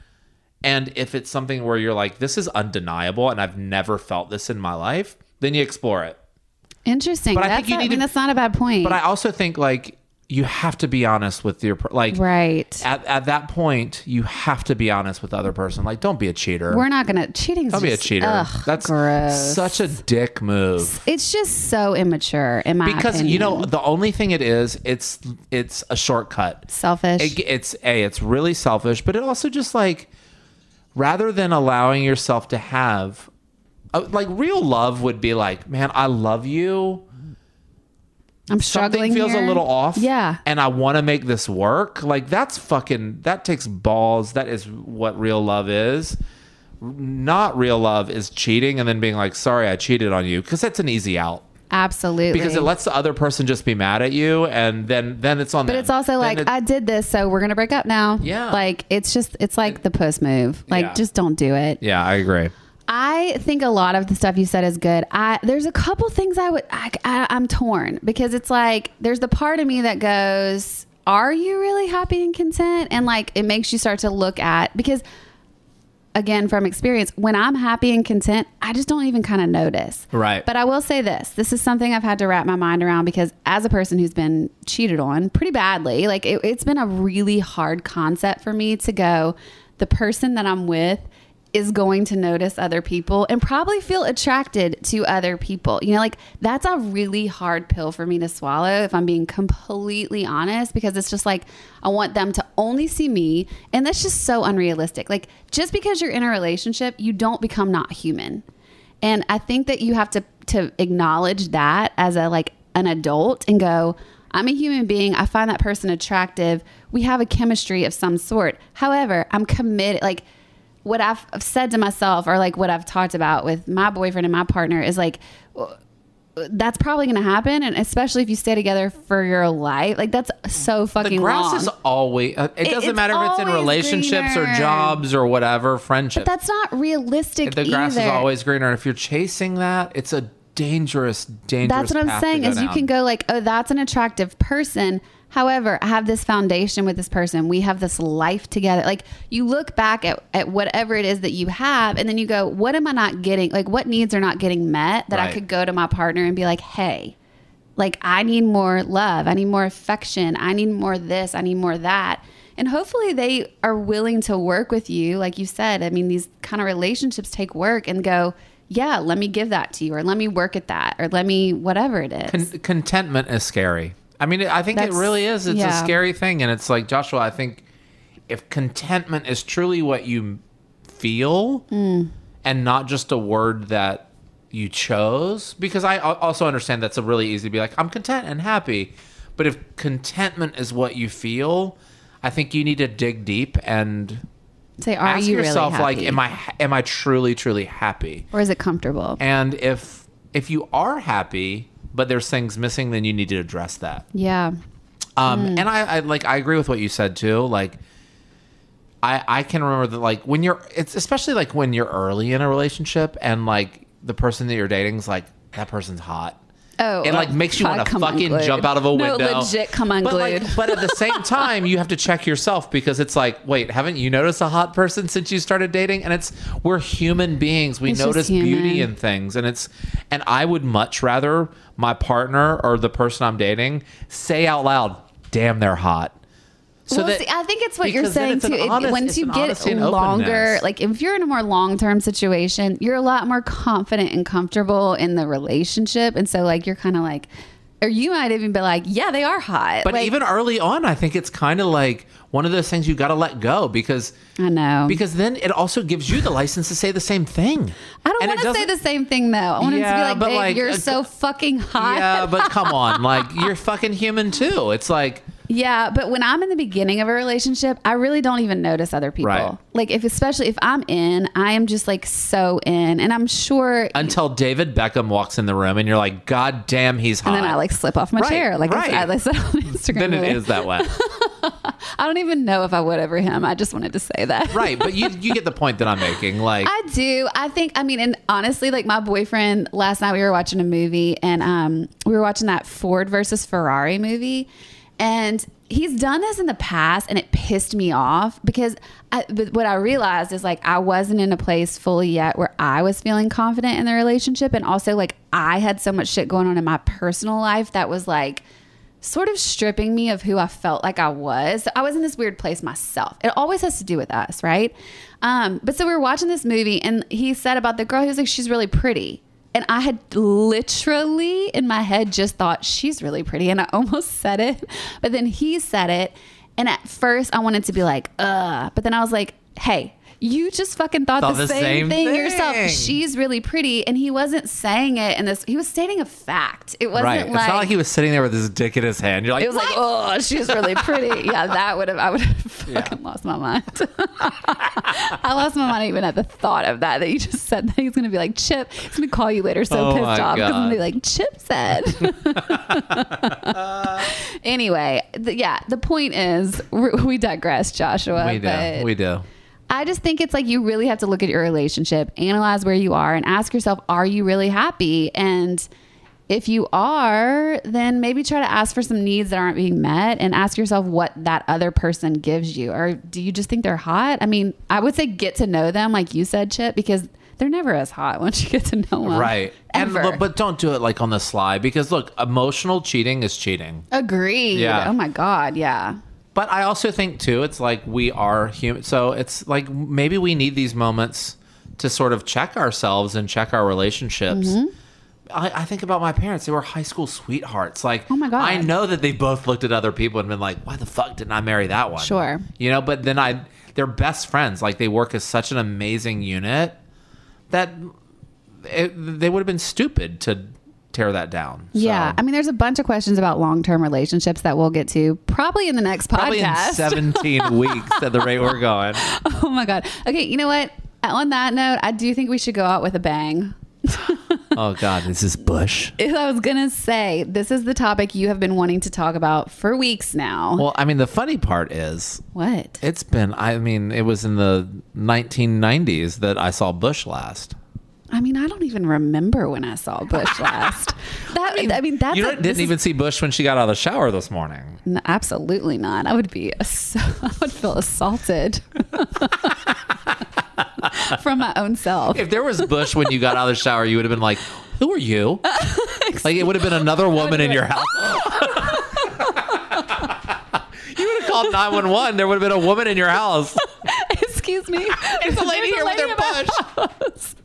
And if it's something where you're like, this is undeniable and I've never felt this in my life, then you explore it. Interesting. But that's I think you not, need to, I mean, that's not a bad point. But I also think like you have to be honest with your, like, right. At, at that point, you have to be honest with the other person. Like, don't be a cheater. We're not going to, cheating's Don't just, be a cheater. Ugh, that's gross. Such a dick move. It's just so immature, in my because, opinion. Because, you know, the only thing it is, it's it's a shortcut. Selfish. It, it's, A, it's really selfish, but it also just, like, rather than allowing yourself to have, a, like, real love would be like, man, I love you. I'm struggling. Something feels here. A little off. Yeah. And I want to make this work. Like, that's fucking, that takes balls. That is what real love is. Not real love is cheating and then being like, sorry, I cheated on you. Because that's an easy out. Absolutely. Because it lets the other person just be mad at you. And then, then it's on them. But it's also like, it, I did this, so we're going to break up now. Yeah. Like, it's just, it's like it, the puss move. Like, yeah. Just don't do it. Yeah, I agree. I think a lot of the stuff you said is good. I, there's a couple things I would, I, I, I'm torn because it's like, there's the part of me that goes, are you really happy and content? And like, it makes you start to look at, because again, from experience, when I'm happy and content, I just don't even kind of notice. Right. But I will say this, this is something I've had to wrap my mind around because as a person who's been cheated on pretty badly, like it, it's been a really hard concept for me to go, the person that I'm with is going to notice other people and probably feel attracted to other people. You know, like that's a really hard pill for me to swallow if I'm being completely honest, because it's just like, I want them to only see me. And that's just so unrealistic. Like just because you're in a relationship, you don't become not human. And I think that you have to, to acknowledge that as a, like an adult and go, I'm a human being. I find that person attractive. We have a chemistry of some sort. However, I'm committed. Like, what I've said to myself or like what I've talked about with my boyfriend and my partner is like, that's probably going to happen. And especially if you stay together for your life, like that's so fucking long. The grass is always, uh, it, it doesn't matter if it's in relationships greener. Or jobs or whatever, friendships. But that's not realistic either. The grass is always greener. If you're chasing that, it's a dangerous, dangerous path. That's what I'm saying is you can go like, oh, that's an attractive person. However, I have this foundation with this person. We have this life together. Like you look back at, at whatever it is that you have, and then you go, what am I not getting? Like what needs are not getting met that right. I could go to my partner and be like, hey, like I need more love. I need more affection. I need more this. I need more that. And hopefully they are willing to work with you. Like you said, I mean, these kind of relationships take work and go, yeah, let me give that to you, or let me work at that, or let me whatever it is. Con- contentment is scary. I mean, I think That's, it really is. It's yeah. a scary thing. And it's like, Joshua, I think if contentment is truly what you feel mm. and not just a word that you chose, because I also understand that's a really easy to be like, I'm content and happy. But if contentment is what you feel, I think you need to dig deep and say, are ask you yourself, really happy? Like, am I, am I truly, truly happy? Or is it comfortable? And if, if you are happy, but there's things missing, then you need to address that. Yeah. Um, mm. And I, I like, I agree with what you said too. Like I, I can remember that, like when you're, it's especially like when you're early in a relationship and like the person that you're dating is like, that person's hot. Oh, it like makes you want to fucking unglued. jump out of a window. No, legit come unglued. But, like, but at the same time, you have to check yourself because it's like, wait, haven't you noticed a hot person since you started dating? And it's, we're human beings. We it's notice beauty in things. And it's, and I would much rather my partner or the person I'm dating say out loud, damn, they're hot. So well, that, see, I think it's what you're saying too. Honest, it, once you get longer, like if you're in a more long-term situation, you're a lot more confident and comfortable in the relationship. And so like, you're kind of like, or you might even be like, yeah, they are hot. But like, even early on, I think it's kind of like one of those things you got to let go because I know, because then it also gives you the license to say the same thing. I don't want to say the same thing though. I want yeah, to be like, babe, like, you're uh, so fucking hot. Yeah, but come on, like you're fucking human too. It's like, yeah, but when I'm in the beginning of a relationship, I really don't even notice other people. Right. Like, if especially if I'm in, I am just like so in, and I'm sure until David Beckham walks in the room, and you're like, "God damn, he's hot." And then I like slip off my right, chair, like right. I, I said on Instagram. Then really. It is that way. I don't even know if I would over him. I just wanted to say that. Right, but you you get the point that I'm making. Like, I do. I think. I mean, and honestly, like my boyfriend last night, we were watching a movie, and um, we were watching that Ford versus Ferrari movie. And he's done this in the past and it pissed me off because I, but what I realized is like I wasn't in a place fully yet where I was feeling confident in the relationship. And also like I had so much shit going on in my personal life that was like sort of stripping me of who I felt like I was. So I was in this weird place myself. It always has to do with us, right? Um, but so we were watching this movie and he said about the girl, he was like, she's really pretty. And I had literally in my head just thought, she's really pretty. And I almost said it, but then he said it. And at first I wanted to be like, uh, but then I was like, hey, you just fucking thought, thought the, the same, same thing, thing yourself. She's really pretty. And he wasn't saying it in this, he was stating a fact. It wasn't right. like. It's not like he was sitting there with his dick in his hand. You're like, it was what? Like, oh, she's really pretty. Yeah, that would have, I would have fucking yeah. lost my mind. I lost my mind even at the thought of that, that you just said that. He's going to be like, Chip, he's going to call you later. So oh pissed off. Because I'm going to be like, Chip said. Anyway, the, yeah, the point is we digress, Joshua. We do. We do. I just think it's like you really have to look at your relationship, analyze where you are, and ask yourself, are you really happy? And if you are, then maybe try to ask for some needs that aren't being met and ask yourself what that other person gives you. Or do you just think they're hot? I mean, I would say get to know them, like you said, Chip, because they're never as hot once you get to know them. Right. Ever. And, but don't do it like on the sly because, look, emotional cheating is cheating. Agreed. Yeah. Oh, my God. Yeah. But I also think, too, it's like we are human. So it's like maybe we need these moments to sort of check ourselves and check our relationships. Mm-hmm. I, I think about my parents. They were high school sweethearts. Like, oh my God. I know that they both looked at other people and been like, why the fuck didn't I marry that one? Sure. You know, but then I, they're best friends. Like, they work as such an amazing unit that it, they would have been stupid to tear that down. So. Yeah. I mean, there's a bunch of questions about long-term relationships that we'll get to probably in the next probably podcast. Probably in seventeen weeks at the rate we're going. Oh my God. Okay. You know what? On that note, I do think we should go out with a bang. Oh God, this is Bush. If I was going to say, this is the topic you have been wanting to talk about for weeks now. Well, I mean, the funny part is what it's been. I mean, it was in the nineteen nineties that I saw Bush last. I mean, I don't even remember when I saw Bush last. That, I mean, I mean that's you a, didn't even is, see Bush when she got out of the shower this morning. No, absolutely not. I would be, ass- I would feel assaulted from my own self. If there was Bush when you got out of the shower, you would have been like, "Who are you?" Like it would have been another woman in your house. You would have called nine one one. There would have been a woman in your house. Excuse me. It's a lady here with her Bush.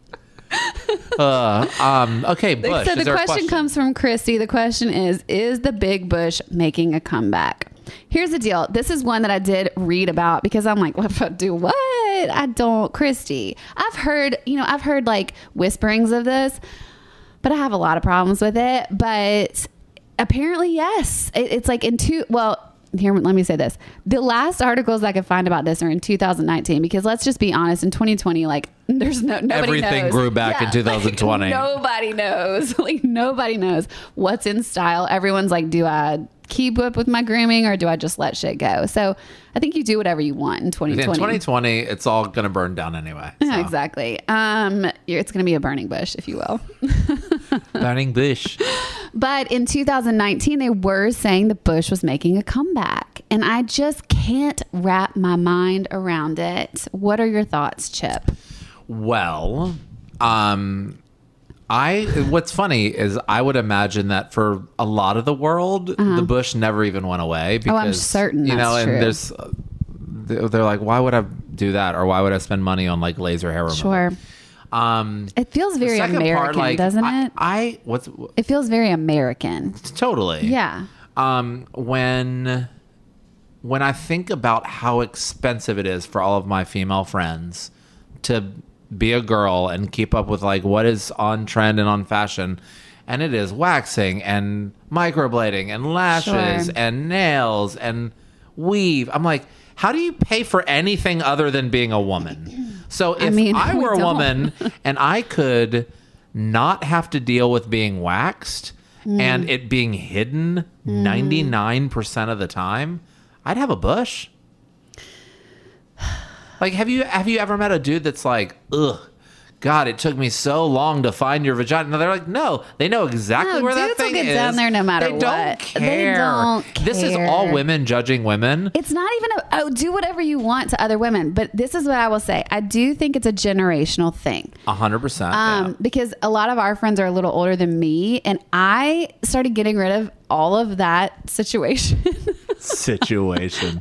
uh, um, okay, Bush. So the question, question comes from Christy. The question is, is the big Bush making a comeback? Here's the deal. This is one that I did read about because I'm like, what, do what? I don't, Christy. I've heard, you know, I've heard like whisperings of this, but I have a lot of problems with it. But apparently, yes, it, it's like in two, well, here, let me say this. The last articles I could find about this are in two thousand nineteen, because let's just be honest, in twenty twenty, like there's no, nobody everything knows. Grew back yeah, in two thousand twenty. Like, nobody knows. Like nobody knows what's in style. Everyone's like, do I keep up with my grooming or do I just let shit go? So I think you do whatever you want in twenty twenty. In twenty twenty, it's all going to burn down anyway. So. Yeah, exactly. Um, it's going to be a burning bush, if you will. Burning bush. But in two thousand nineteen, they were saying the Bush was making a comeback. And I just can't wrap my mind around it. What are your thoughts, Chip? Well, um, I what's funny is I would imagine that for a lot of the world, uh-huh. the Bush never even went away. Because, oh, I'm certain that's you know, and true. There's, they're like, why would I do that? Or why would I spend money on like laser hair removal? Sure. Um, it feels very American, part, like, doesn't I, it? I what's it feels very American. Totally. Yeah. Um, when when I think about how expensive it is for all of my female friends to be a girl and keep up with like what is on trend and on fashion, and it is waxing and microblading and lashes sure. and nails and weave. I'm like, how do you pay for anything other than being a woman? So if I, mean, I were we a don't. woman and I could not have to deal with being waxed mm. and it being hidden mm. ninety-nine percent of the time, I'd have a bush. Like, have you have you ever met a dude that's like, ugh, God, it took me so long to find your vagina? No, they're like, no, they know exactly no, where that thing will get is. Down there no matter they what. Don't care. They don't care. This is all women judging women. It's not even a, oh, do whatever you want to other women. But this is what I will say. I do think it's a generational thing. A hundred percent. Um, yeah. Because a lot of our friends are a little older than me, and I started getting rid of all of that situation. situation.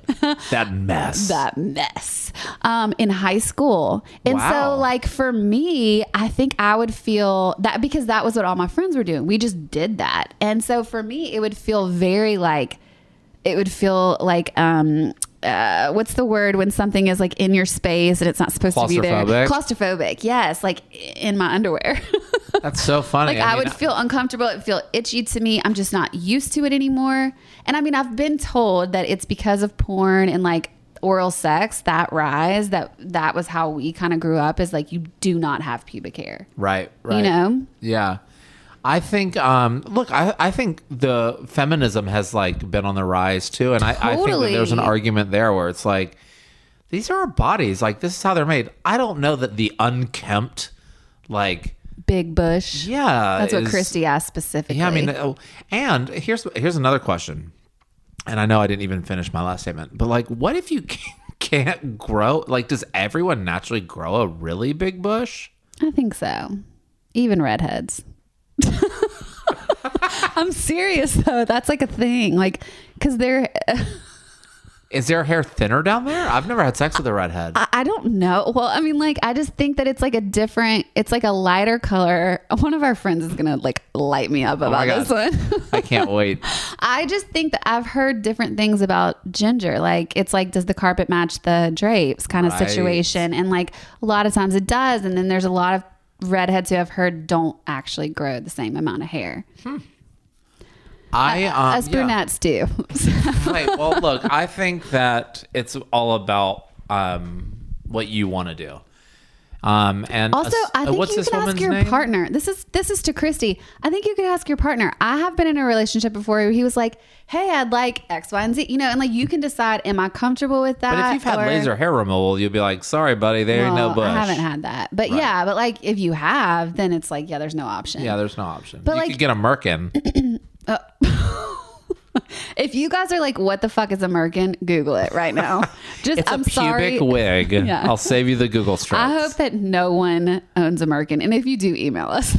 That mess. That mess. Um, in high school. And wow. so like for me, I think I would feel that because that was what all my friends were doing. We just did that. And so for me, it would feel very like, it would feel like, um, uh, what's the word when something is like in your space and it's not supposed to be there? Claustrophobic. Yes. Like in my underwear. That's so funny. Like I, I mean, would feel uncomfortable. It would feel itchy to me. I'm just not used to it anymore. And I mean, I've been told that it's because of porn and like oral sex, that rise, that that was how we kind of grew up, is like you do not have pubic hair. Right, right. You know? Yeah. I think, um, look, I, I think the feminism has like been on the rise too. And totally. I, I think that there's an argument there where it's like, these are our bodies. Like this is how they're made. I don't know that the unkempt, like... Big Bush. Yeah. That's what is, Christy asked specifically. Yeah, I mean, oh, and here's here's another question. And I know I didn't even finish my last statement, but like, what if you can't grow? Like, does everyone naturally grow a really big bush? I think so. Even redheads. I'm serious though. That's like a thing. Like, because they're... Is their hair thinner down there? I've never had sex with a redhead. I, I don't know. Well, I mean, like, I just think that it's like a different, it's like a lighter color. One of our friends is going to like light me up about oh this one. I can't wait. I just think that I've heard different things about ginger. Like, it's like, does the carpet match the drapes kind of right. situation? And like, a lot of times it does. And then there's a lot of redheads who I've heard don't actually grow the same amount of hair. Hmm. I, um, As brunettes yeah. do. So. Right. Well, look, I think that it's all about um, what you want to do. Um, and also, a, I think what's you this can ask your name? partner. This is this is to Christy. I think you could ask your partner. I have been in a relationship before where he was like, "Hey, I'd like X, Y, and Z," you know, and like you can decide, am I comfortable with that? But if you've had or, laser hair removal, you'll be like, "Sorry, buddy, there well, ain't no bush." I haven't had that, but right. yeah, but like if you have, then it's like, yeah, there's no option. Yeah, there's no option. But you like, could get a Merkin. uh, If you guys are like, what the fuck is a Merkin? Google it right now. Just it's I'm a pubic sorry. wig. Yeah. I'll save you the Google strokes. I hope that no one owns a Merkin, and if you do, email us.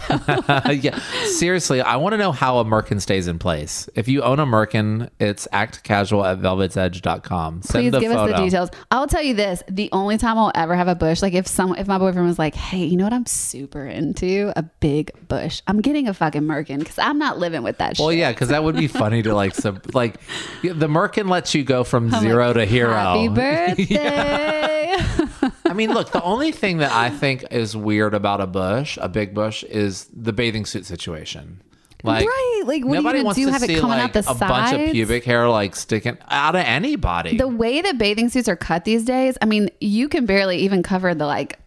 Yeah, seriously, I want to know how a Merkin stays in place. If you own a Merkin, it's act casual at velvets edge dot com. Send Please give photo. us the details. I'll tell you this: the only time I'll ever have a bush, like if someone, if my boyfriend was like, "Hey, you know what I'm super into? A big bush. I'm getting a fucking Merkin because I'm not living with that." Well, shit. yeah, because that would be funny to like. So, like the Merkin lets you go from I'm zero like, to hero. Happy birthday. Yeah. I mean, look, the only thing that I think is weird about a bush, a big bush, is the bathing suit situation. Like, right. Like, what nobody do you wants do? to have see it coming like, out the a sides? bunch of pubic hair like sticking out of anybody. The way that bathing suits are cut these days, I mean, you can barely even cover the like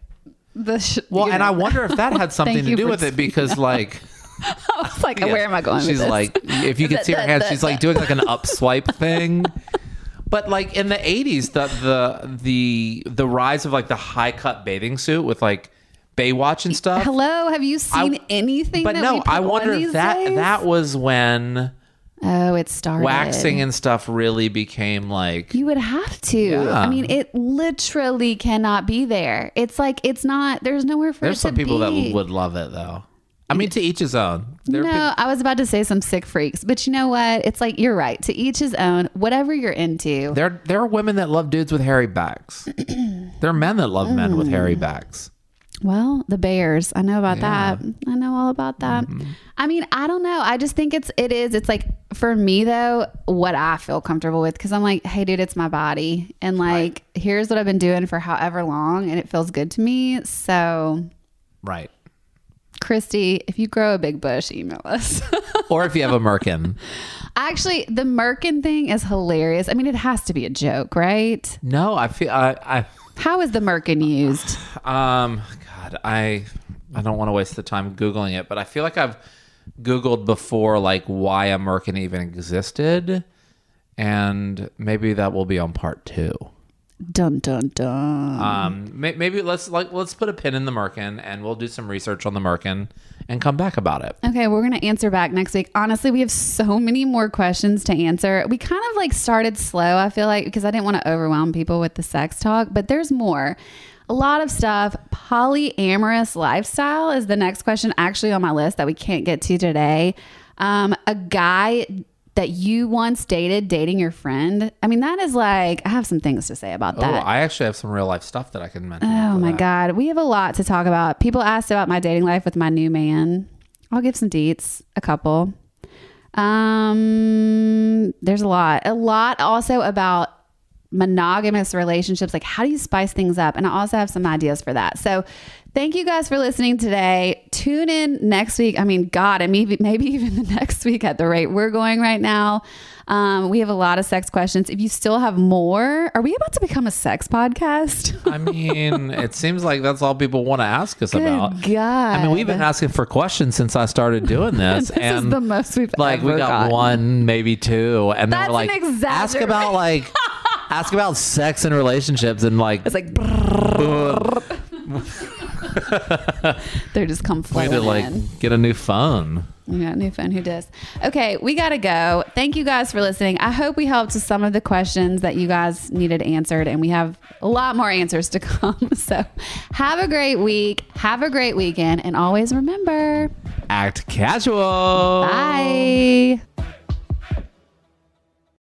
the. Sh- well, and know. I wonder if that had something to do with it because, like. I was like, yes. where am I going she's with this? Like, if you could see her hands, she's like doing like an up swipe thing. But like in the eighties, the, the the the rise of like the high cut bathing suit with like Baywatch and stuff. Hello, have you seen I, anything? But that no, we put I wonder on these if that days? that was when oh, it started. Waxing and stuff really became like you would have to. Yeah. I mean, it literally cannot be there. It's like it's not. There's nowhere for there's it to be. There's some people that would love it though. I mean, to each his own. There no, been- I was about to say some sick freaks, but you know what? It's like, you're right. To each his own, whatever you're into. There there are women that love dudes with hairy backs. There are men that love mm. men with hairy backs. Well, the bears. I know about yeah. that. I know all about that. Mm-hmm. I mean, I don't know. I just think it's, it is, it's like, for me though, what I feel comfortable with. Cause I'm like, hey dude, it's my body. And like, right. here's what I've been doing for however long. And it feels good to me. So. Right. Christy, if you grow a big bush, email us. Or if you have a Merkin. Actually, the Merkin thing is hilarious. I mean, it has to be a joke, right? No, I feel I. I How is the Merkin used? Um, God, I I don't want to waste the time Googling it, but I feel like I've Googled before, like why a Merkin even existed, and maybe that will be on part two. Dun dun dun. Um, maybe let's like let's put a pin in the Merkin, and we'll do some research on the Merkin and come back about it. Okay, we're gonna answer back next week. Honestly, we have so many more questions to answer. We kind of like started slow, I feel like, because I didn't want to overwhelm people with the sex talk, but there's more. A lot of stuff. Polyamorous lifestyle is the next question actually on my list that we can't get to today. Um, a guy that you once dated, dating your friend. I mean, that is like, I have some things to say about that. Oh, I actually have some real life stuff that I can mention. Oh my that. God. We have a lot to talk about. People asked about my dating life with my new man. I'll give some deets, a couple. Um, there's a lot, a lot also about monogamous relationships. Like, how do you spice things up? And I also have some ideas for that. So thank you guys for listening today. Tune in next week. I mean, God, and maybe, maybe even the next week at the rate we're going right now. Um, we have a lot of sex questions. If you still have more, are we about to become a sex podcast? I mean, it seems like that's all people want to ask us Good about. God. I mean, we've been asking for questions since I started doing this. This and is the most we've like, ever Like, we got gotten. one, maybe two. And then that's we're like, an ask about like... Ask about sex and relationships and like... It's like... They're just come flowing in. We had to like get a new phone. We got a new phone. Who does? Okay, we got to go. Thank you guys for listening. I hope we helped with some of the questions that you guys needed answered. And we have a lot more answers to come. So have a great week. Have a great weekend. And always remember... Act casual. Bye.